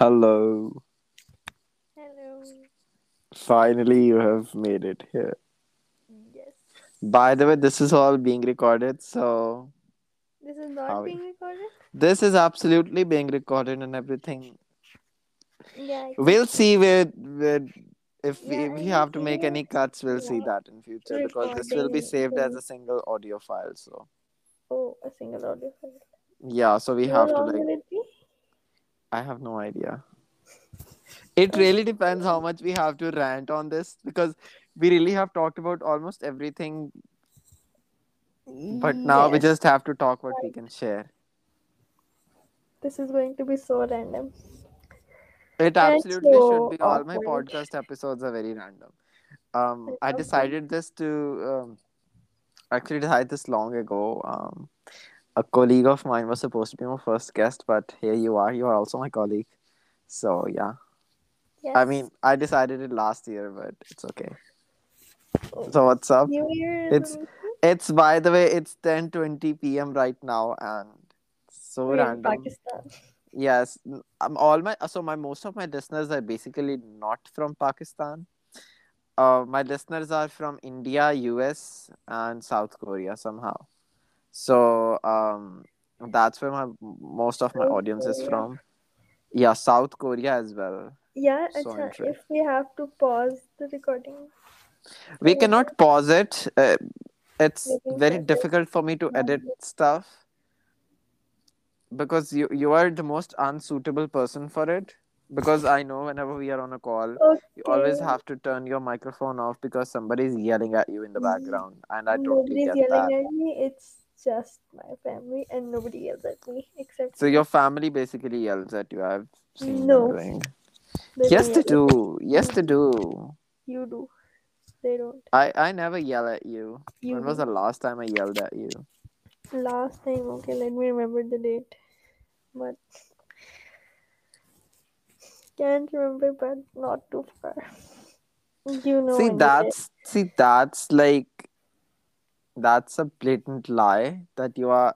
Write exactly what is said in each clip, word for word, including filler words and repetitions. Hello. Hello. Finally, you have made it here. Yes. By the way, this is all being recorded, so this is not How... being recorded? This is absolutely being recorded and everything. Yeah. I we'll see where, where if yeah, we, if we have to make any cuts, we'll yeah. see that in future recording, because this will be saved as a single audio file. So. Oh, a single audio file. Yeah, so we have to like. I have no idea. It really depends how much we have to rant on this, because we really have talked about almost everything. But now yes. we just have to talk what we can share. This is going to be so random. It absolutely so should be. All awkward. My podcast episodes are very random. Um, I decided this to um, actually decide this long ago. Um, a colleague of mine was supposed to be my first guest, but here you are. You are also my colleague. So, yeah. Yes. I mean, I decided it last year, but it's okay. Oh. So, what's up? New Year. It's, it's by the way, it's ten twenty p.m. right now, and so We're random. In Pakistan. Yes. I'm all my so my most of my listeners are basically not from Pakistan. Uh, my listeners are from India, U S, and South Korea somehow. So um, that's where my most of my South audience Korea. Is from. Yeah, South Korea as well. Yeah, so achha, if we have to pause the recording. We yeah. cannot pause it. Uh, it's very difficult for me to edit stuff, because you, you are the most unsuitable person for it. Because I know whenever we are on a call, okay. you always have to turn your microphone off because somebody is yelling at you in the background. And I totally get that. Nobody's yelling at me. It's just my family, and nobody yells at me except. So me. Your family basically yells at you. I've seen no. them doing. They yes, they do. Yes, they do. You do. They don't. I, I never yell at you. you when do. was the last time I yelled at you? Last time. Okay, let me remember the date. But. Can't remember, but not too far. You know. See that's see that's like that's a blatant lie that you are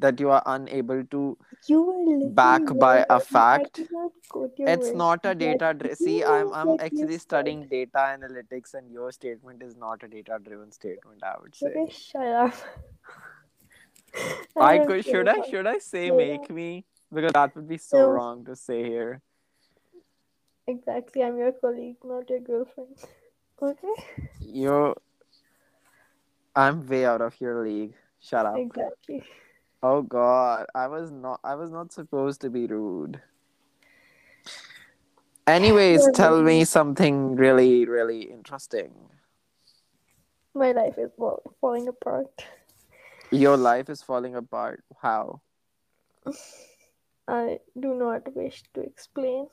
that you are unable to you back by a fact. It's way. not a data. Dri- see, I'm I'm actually studying data analytics, and your statement is not a data-driven statement. I would say. Okay, shut up. I, I could should I should I say yeah. make me, because that would be so no. wrong to say here. Exactly, I'm your colleague, not your girlfriend. Okay? You... I'm way out of your league. Shut up. Exactly. Oh God, I was not I was not supposed to be rude. Anyways, tell me something really, really interesting. My life is falling apart. Your life is falling apart? How? I do not wish to explain.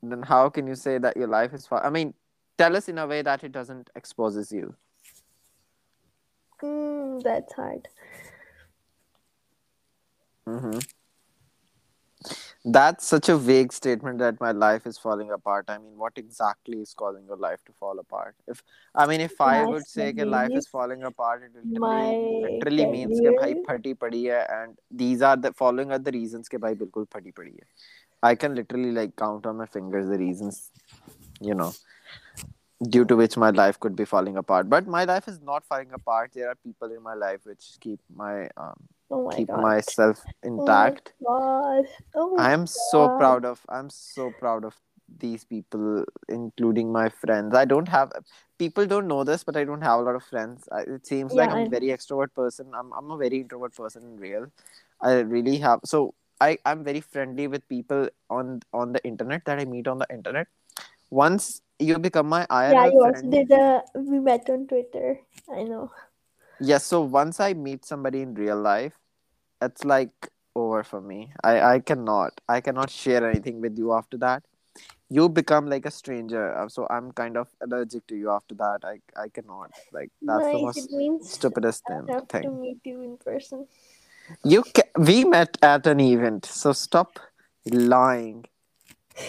Then how can you say that your life is far? I mean, tell us in a way that it doesn't exposes you. Mm, that's hard. Mm-hmm. That's such a vague statement, that my life is falling apart. I mean, what exactly is causing your life to fall apart? If I mean, if I that's would say that life is falling apart, it literally, literally means that bhai phati padi hai, and these are the following are the reasons that bhai bilkul phati padi hai. I can literally like count on my fingers the reasons, you know, due to which my life could be falling apart. But my life is not falling apart. There are people in my life which keep my um oh my keep God. myself intact. Oh my God. Oh my I am God. so proud of I'm so proud of these people, including my friends. I don't have people don't know this, but I don't have a lot of friends. I, it seems yeah, like I'm a very extrovert person. I'm I'm a very introvert person in real. I really have so. I, I'm very friendly with people on on the internet that I meet on the internet. Once you become my I R L yeah, you friend, also did a, we met on Twitter. I know. Yes, yeah, so once I meet somebody in real life, it's like over for me. I, I cannot I cannot share anything with you after that. You become like a stranger, so I'm kind of allergic to you after that. I I cannot like that's nice. the most means stupidest I thing. Have to meet you in person. You ca- we met at an event, so stop lying.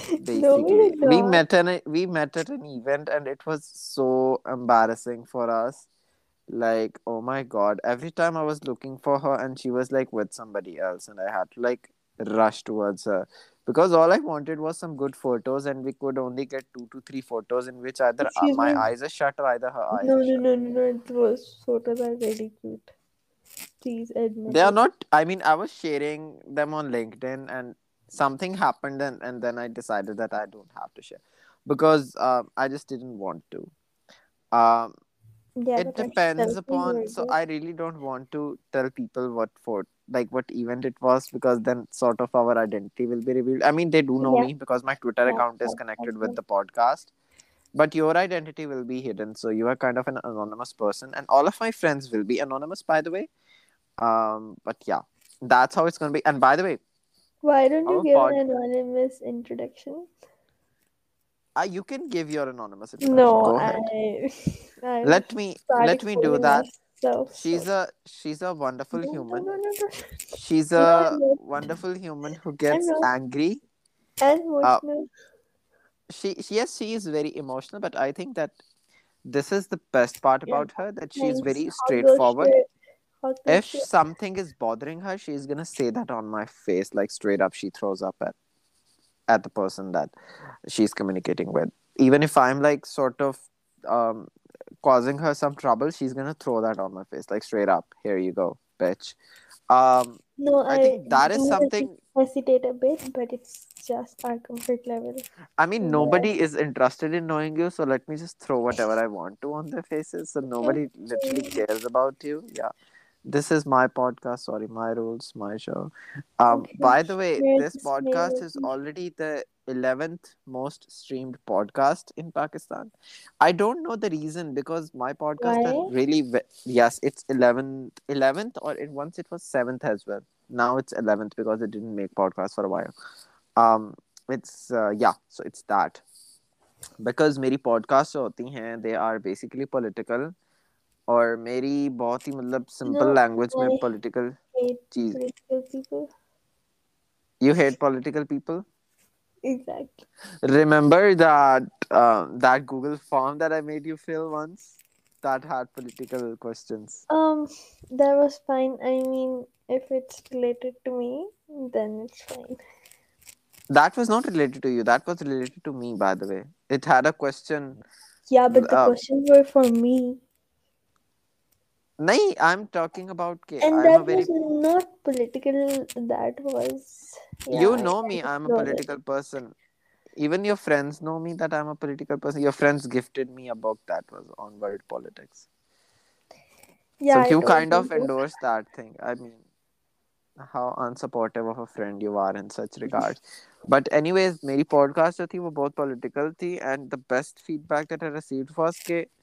Basically, no, we met an we met at an event, and it was so embarrassing for us. Like, oh my God! Every time I was looking for her, and she was like with somebody else, and I had to like rush towards her, because all I wanted was some good photos, and we could only get two to three photos in which either Excuse my me. eyes are shut or either her eyes. No, are no, shut. no, no, no. Those photos are really cute. Please admit. They are not. I mean, I was sharing them on LinkedIn, and something happened, and, and then I decided that I don't have to share because um, I just didn't want to. Um, yeah, it depends upon. So I really don't want to tell people what for. Like what event it was, because then sort of our identity will be revealed. I mean, they do know yeah. me because my Twitter yeah. account is connected with the podcast, but your identity will be hidden. So you are kind of an anonymous person, and all of my friends will be anonymous, by the way. Um, but yeah, that's how it's going to be. And by the way, why don't you give pod... an anonymous introduction? Uh, you can give your anonymous introduction. No, Go ahead. I... let me let me do that. So, she's so. a she's a wonderful no, human. No, no, no. She's a no, wonderful human who gets angry and emotional. Uh, she yes, she is very emotional, but I think that this is the best part yeah. about her, that she's very straightforward. If shit. something is bothering her, she's gonna say that on my face, like straight up. She throws up at at the person that she's communicating with. Even if I'm like sort of um. causing her some trouble, she's gonna throw that on my face, like straight up, here you go, bitch. Um, no, I, I think that I is something. Hesitate a bit, but it's just our comfort level. I mean, yeah. nobody is interested in knowing you, so let me just throw whatever I want to on their faces. So nobody okay. literally cares about you. Yeah, this is my podcast. Sorry, my rules, my show. Um, okay. by the way, We're this podcast is already the eleventh most streamed podcast in Pakistan. I don't know the reason, because my podcast really ve- yes it's eleventh eleventh, or it once it was seventh as well. Now it's eleventh because it didn't make podcasts for a while. Um it's uh, yeah so it's that, because meri podcasts jo hoti hain, they are basically political, or meri bahut hi matlab simple no, language I mein political cheez. Political people. You hate political people? Exactly. Remember that uh, that Google form that I made you fill once that had political questions? Um, that was fine. I mean, if it's related to me, then it's fine. That was not related to you. That was related to me, by the way. It had a question. Yeah, but the uh, questions were for me. No, I'm talking about... K. And I'm that very... was not political, that was... Yeah, you know me, I'm a political it. person. Even your friends know me that I'm a political person. Your friends gifted me a book that was on world politics. Yeah, so I you kind of endorse that thing. I mean, how unsupportive of a friend you are in such regards. But anyways, my podcast was both political thi, and the best feedback that I received was that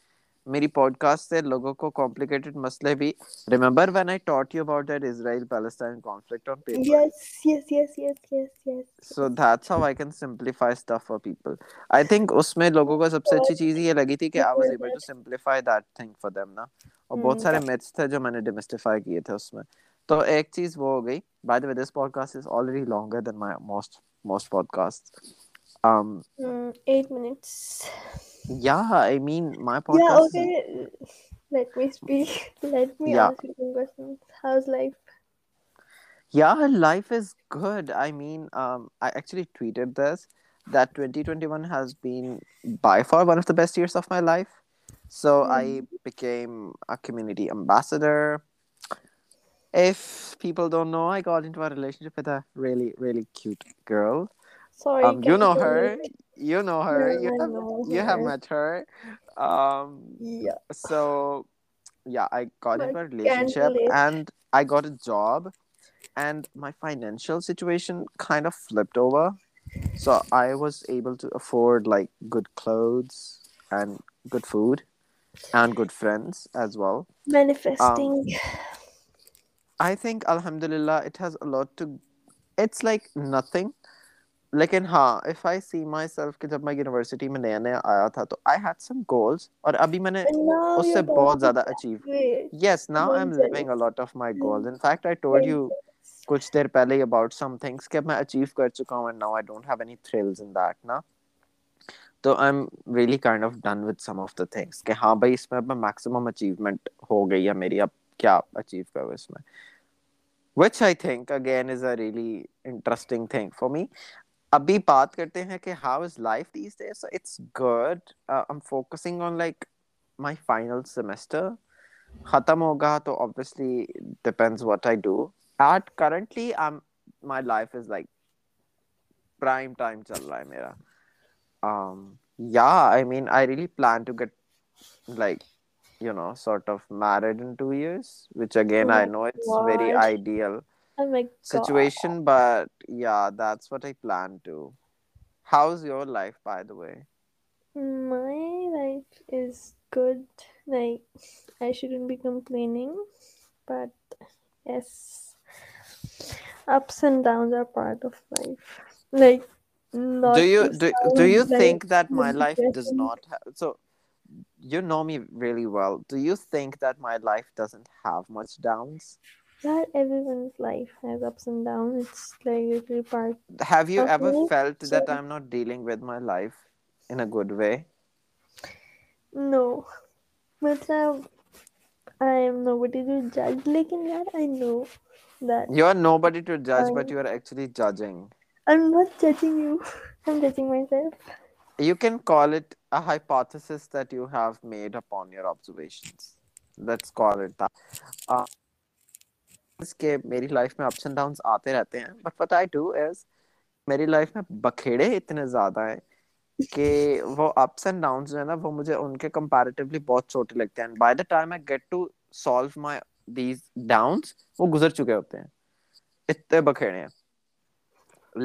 میری podcast سے لوگوں کو complicated مسئلے بھی. Remember when I taught you about that Israel-Palestine conflict on paper? Yes, yes, yes, yes, yes, yes. So that's how I can simplify stuff for people. I think اس میں لوگوں کو سب سے اچھی چیز یہ لگی تھی کہ I was able to simplify that thing for them نا. اور بہت سارے myths تھے جو میں نے demystify کیے تھے اس میں. تو ایک چیز وہ ہو گئی. By the way, this podcast is already longer than my most most podcasts. Um, eight minutes. Yeah, I mean, my podcast... Yeah, okay. Let me speak. Let me yeah. ask you some questions. How's life? Yeah, life is good. I mean, um, I actually tweeted this, that twenty twenty-one has been by far one of the best years of my life. So mm. I became a community ambassador. If people don't know, I got into a relationship with a really, really cute girl. Sorry, um, you know her. You know her. No, you have, know her. You have met her. Um, yeah. So, yeah, I got into a relationship and I got a job, and my financial situation kind of flipped over. So I was able to afford like good clothes and good food and good friends as well. Manifesting. Um, I think, alhamdulillah, it has a lot to... It's like nothing. لیکن ہاں if I see myself کہ جب میں university میں نیا نیا آیا تھا تو I had some goals, اور ابھی میں نے اس سے بہت زیادہ achieve. Yes, now I'm living a lot of my goals. In fact, I told you کچھ دیر پہلے about some things کہ میں achieve کر چکا ہوں, and now I don't have any thrills in that نا. تو I'm really kind of done with some of the things کہ ہاں بھائی اس میں اب maximum achievement ہو گئی ہے میری, اب کیا achieve کروں اس میں. which I think again is a really interesting thing for me. ابھی بات کرتے ہیں کہ how is life these days? So it's good. Uh, I'm focusing on like my final semester. ختم ہوگا تو obviously depends what I do. At currently, I'm my life is like prime time چل رہا ہے میرا. Um, yeah, I mean, I really plan to get like, you know, sort of married in two years, which again, oh I know it's God. very ideal oh situation, but yeah, that's what I plan to. How's your life, by the way? My life is good. Like, I shouldn't be complaining, but yes, ups and downs are part of life. Like, not do you do, do you like, think that my life does not have so? You know me really well. Do you think that my life doesn't have much downs? Not everyone's life has ups and downs. It's like usually part. Have you ever me? felt so, that I'm not dealing with my life in a good way? No. Matlab, I am nobody to judge. Lekin yaar, I know that. You are nobody to judge, I'm, but you are actually judging. I'm not judging you. I'm judging myself. You can call it a hypothesis that you have made upon your observations. Let's call it that. Uh, ke meri life mein ups and downs aate rehte hain, but what I do is, meri life mein bakhede itne zyada hain ke wo ups and downs jo hai na, wo mujhe unke comparatively bahut chote lagte hain. And by the time I get to solve my these downs, wo guzar chuke hote hain. Itne bakhede hain.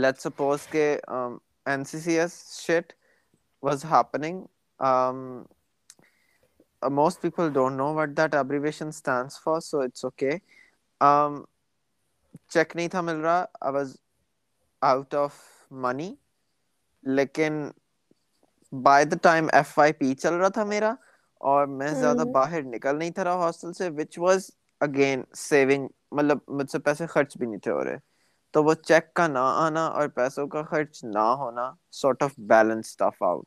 Let's suppose ke um, N C C S shit was happening. Um, uh, most people don't know what that abbreviation stands for, so it's okay. Um, check nahi tha mil raha. I was out of money. Lekin by the time F Y P chal raha tha mera, aur main zyada bahar nikal nahi tha raha hostel se, which was again saving. Matlab mujhse paise kharch bhi nahi the ho rahe. تو وہ check کا نہ آنا اور پیسوں کا خرچ نہ ہونا sort of balanced stuff out.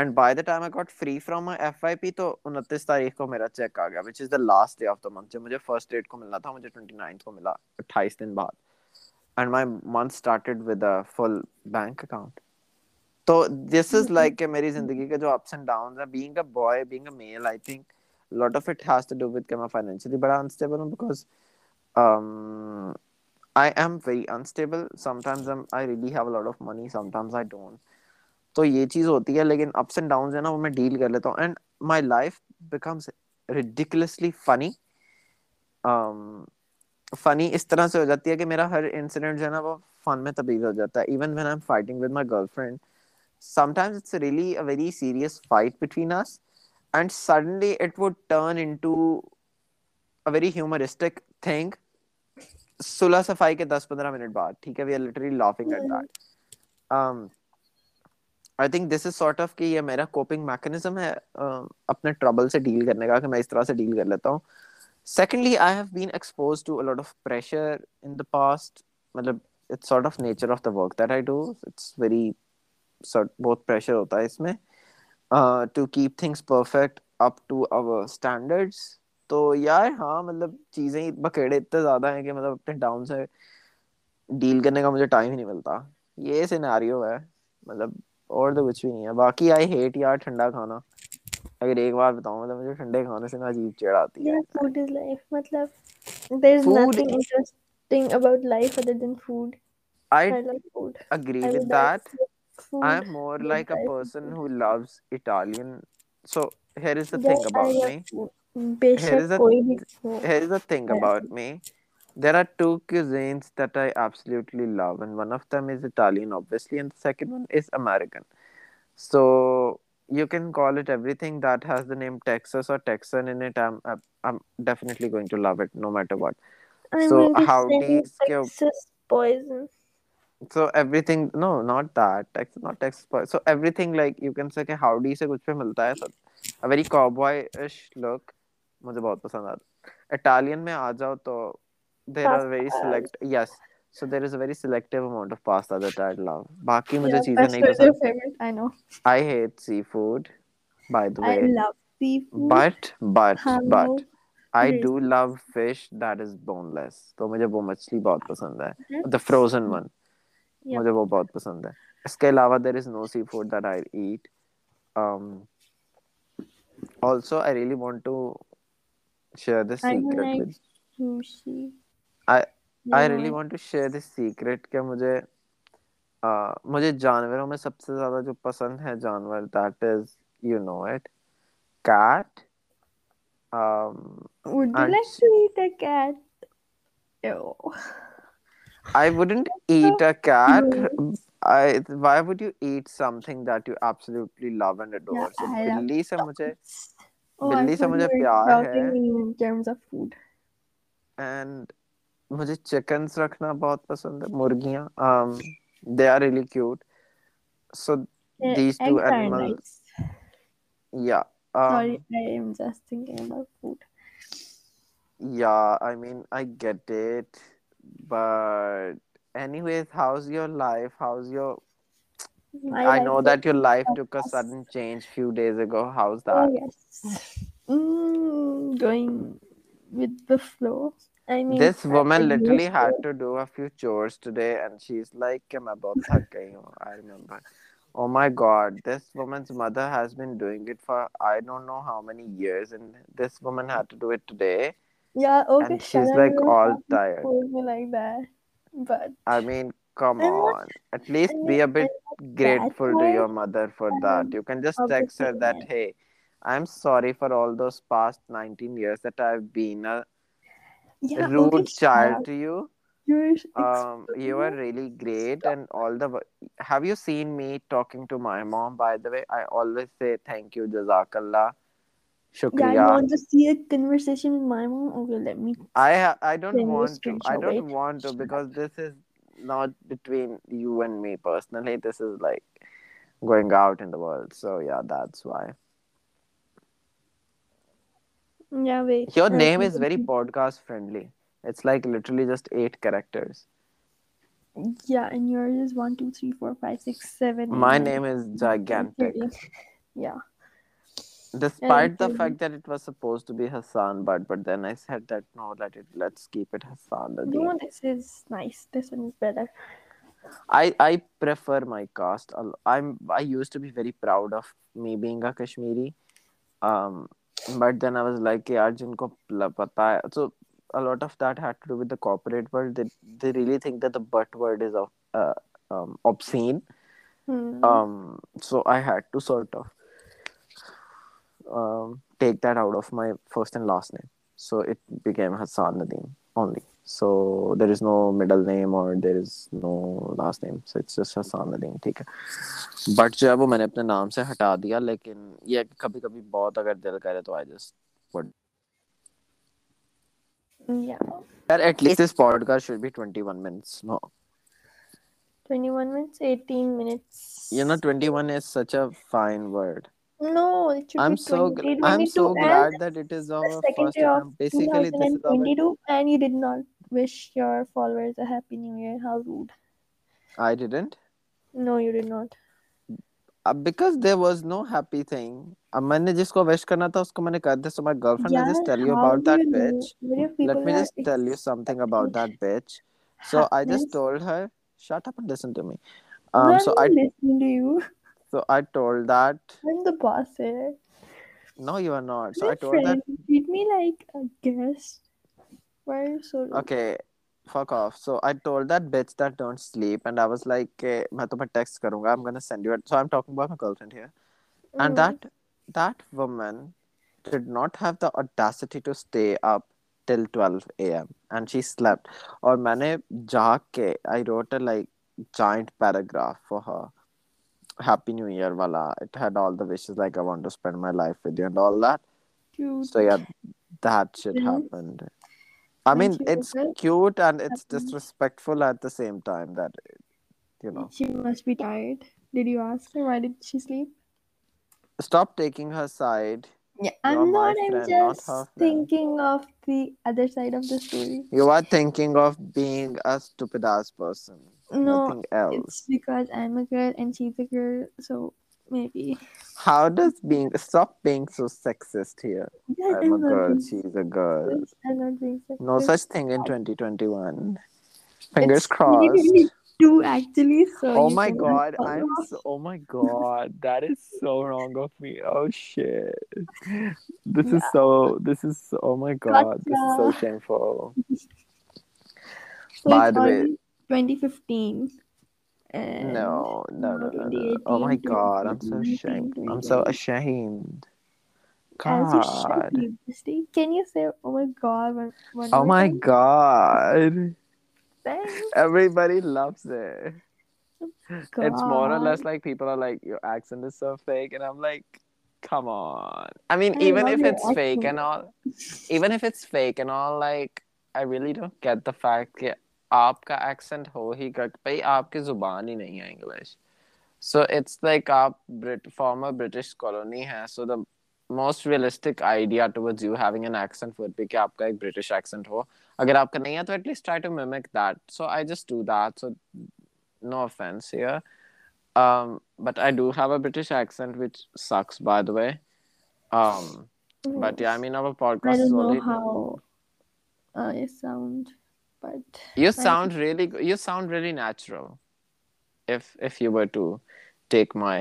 And by the time I got free from my F Y P, تو انتیس تاریخ کو میرا چیک آ گیا, which is the last day of the month. جو مجھے first date کو ملنا تھا, مجھے twenty-ninth کو ملا, twenty-eight دن بعد. And my month started with a full bank account. تو this is like کہ میری زندگی کے جو ups and downs ہیں, being a boy, being a male, I think a lot of it has to do with کہ میں financially بڑا unstable ہوں, because um, I am very unstable. Sometimes I'm, I really have a lot of money. Sometimes I don't. So یہ چیز ہوتی ہے, لیکن ups and downs ہے نا, وہ میں deal کر لیتا ہوں. And my life becomes ridiculously funny. Um, funny اس طرح سے ہو جاتی ہے کہ میرا ہر incident جو ہے نا, وہ fun میں تبدیل ہو جاتا ہے. Even when I'm fighting with my girlfriend, sometimes it's really a very serious fight between us, and suddenly it would turn into a very humoristic thing. صلح صفائی کے دس پندرہ منٹ بعد, ٹھیک ہے, we are literally laughing at that. Um, I think this is sort of کہ یہ میرا coping mechanism ہے اپنے trouble سے deal کرنے کا, کہ میں اس طرح سے deal کر لیتا ہوں. Secondly, I have been exposed to a lot of pressure in the past. مطلب it's sort of nature of the work that I do. It's very sort both pressure ہوتا ہے اس میں uh, to keep things perfect up to our standards. تو یار ہاں, مطلب چیزیں بکیڑے اتنے زیادہ ہیں کہ مطلب اپنے ڈاؤن سے ڈیل کرنے کا مجھے ٹائم ہی نہیں ملتا. یہ سیناریو ہے, مطلب اور تو کچھ بھی نہیں ہے. باقی آئی ہیٹ یار ٹھنڈا کھانا. اگر ایک بار بتاؤں, مطلب مجھے ٹھنڈے کھانے سے نا عجیب چڑ آتی ہے. Food is life. مطلب there is nothing interesting about life other than food. I agree with that. I am more like a person who loves Italian. So here is the thing about me. Here is, a, here is the thing yeah. about me. There are two cuisines that I absolutely love, and one of them is Italian, obviously, and the second one is American. So you can call it everything that has the name Texas or Texan in it. I'm I'm definitely going to love it, no matter what. I so how these Texas poison? So everything, no, not that. Texas, not Texas poison. So everything, like you can say, how do you say kuch pe milta hai? So a very cowboy-ish look. مجھے بہت پسند آتا. Italian میں آ جاؤ تو there are very select, yes, so there is a very selective amount of pasta that I love. باقی مجھے چیزیں نہیں پسند. I know. I hate seafood, by the way. I love seafood. But but but I do love fish that is boneless. تو مجھے وہ مچھلی بہت پسند ہے, the frozen one. مجھے وہ بہت پسند ہے. اس کے علاوہ there is no seafood that I eat. Um, also, I really want to share this secret with. I I really want to share this secret کہ مجھے مجھے جانوروں میں سب سے زیادہ جو پسند ہے جانور that is you know it cat. Um, would you like to eat a cat? Ew. I wouldn't eat a cat. I, why would you eat something that you absolutely love and adore? Yeah, so I billi se mujhe oh, billi se mujhe pyar hai in terms of food. And mujhe chickens rakhna bahut pasand hai, murgiyan. Um, they are really cute. So yeah, these two animals. Nice. Yeah. Um, Sorry, I am just thinking about food. Yeah, I mean, I get it. But anyways, how's your life? How's your... My I know that your life took us. a sudden change few days ago. How's that? Oh, yes. Mm, going with the flow. I mean, this woman literally had to do a few chores today and she's like, I'm about to get you. I remember. Oh my God, this woman's mother has been doing it for I don't know how many years and this woman had to do it today. Yeah, okay. And she's like all tired. Me like that. But I mean, come on. At least be a bit grateful to your mother for that. You can just text her that, hey, I'm sorry for all those past nineteen years that I've been a rude child to you. Um, you are really great and all the w- have you seen me talking to my mom, by the way? I always say thank you, jazakallah, shukriya. Yeah, I want to see a conversation with my mom. Okay, let me I ha- I don't want to I don't it. want to because this is not between you and me personally. This is like going out in the world. So yeah, that's why. Yeah, wait. Your name is very podcast friendly. It's like literally just eight characters. Yeah, and yours is one, two, three, four, five, six, seven. My nine, name is gigantic. Yeah. Despite and the fact that it was supposed to be Hassan, but but then I said that no, let it let's keep it Hassan. No, this is nice. This one is better. I I prefer my caste. I'm I used to be very proud of me being a Kashmiri, um, but then I was like, yaar, jinko pata hai. So. A lot of that had to do with the corporate world. They they really think that the butt word is of, uh, um, obscene. Hmm. Um, so I had to sort of um, take that out of my first and last name. So it became Hassan Nadeem only. So there is no middle name or there is no last name. So it's just Hassan Nadeem. ठीक है. But जो है वो मैंने अपने नाम से हटा दिया. लेकिन ये कभी कभी बहुत अगर दिल करे तो I just would. Yeah. At least this podcast should be twenty-one minutes. No. twenty-one minutes, eighteen minutes. You know, twenty-one is such a fine word. No, it should I'm be so twenty. Gl- I'm so glad that it is our first time. Basically, this is our... And you did not wish your followers a happy new year. How rude. I didn't? No, you did not. Uh, because there was no happy thing. I just wish that so my girlfriend yeah, just tell you about that you bitch. Let me just tell you something about that bitch. So I just told her, shut up and listen to me. Um, so I listening to you. So I told that. I'm the boss here. No, you are not. So I told that. Treat me like a guest. Why are you so rude? Okay. Fuck off. So I told that bitch that don't sleep and I was like, hey, I'm text karunga. I'm gonna send you it. So I'm talking about my girlfriend here. Mm. And that that woman did not have the audacity to stay up till twelve a.m. And she slept. Or maine jaake, I wrote a like giant paragraph for her. Happy New Year wala. It had all the wishes like I want to spend my life with you and all that. Cute. So yeah, that shit mm. happened. I mean, it's cute and it's disrespectful at the same time that, you know. She must be tired. Did you ask her why did she sleep? Stop taking her side. Yeah, You're I'm not. I'm just not thinking of the other side of the story. You are thinking of being a stupid ass person. No, else. It's because I'm a girl and she's a girl. So maybe. How does being stop being so sexist here? Yeah, I'm a girl, she's a girl. I'm not being sexist. No such thing in twenty twenty-one. Fingers it's crossed. Do actually. So oh my god! I'm. So, oh my god! That is so wrong of me. Oh shit! This yeah. is so. This is. So, oh my god! Gotcha. This is so shameful. So by the way, twenty fifteen. And no, no, no, no, no. Oh my god, I'm so ashamed. I'm so ashamed. God. Can you say, oh my god? One, one oh my time? God. Thanks. Everybody loves it. God. It's more or less like people are like, your accent is so fake. And I'm like, come on. I mean, I even if it's accent. fake and all, even if it's fake and all, like, I really don't get the fact that. آپ کا accent ہو ہی کٹ پہ آپ کی زبان ہی نہیں ہے English so it's like آپ فارمر برٹش کالونی ہے so the most realistic idea towards you having an accent would be کہ آپ کا ایک برٹش ایکسنٹ ہو اگر آپ کا نہیں ہے تو at least try to mimic that so I just do that so no offence here but I do have a British accent which sucks by the way but I mean our podcast But you sound really you sound really natural if if you were to take my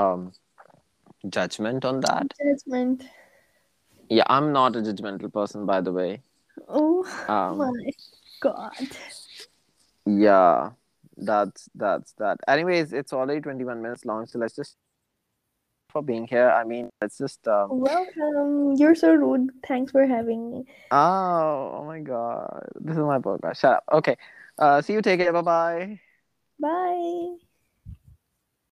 um judgment on that judgment yeah I'm not a judgmental person by the way oh um, my god yeah that's that's that anyways it's already twenty-one minutes long so let's just for being here I mean let's just um... welcome you're so rude thanks for having me oh oh my god this is my podcast shut up okay uh see you take care bye bye bye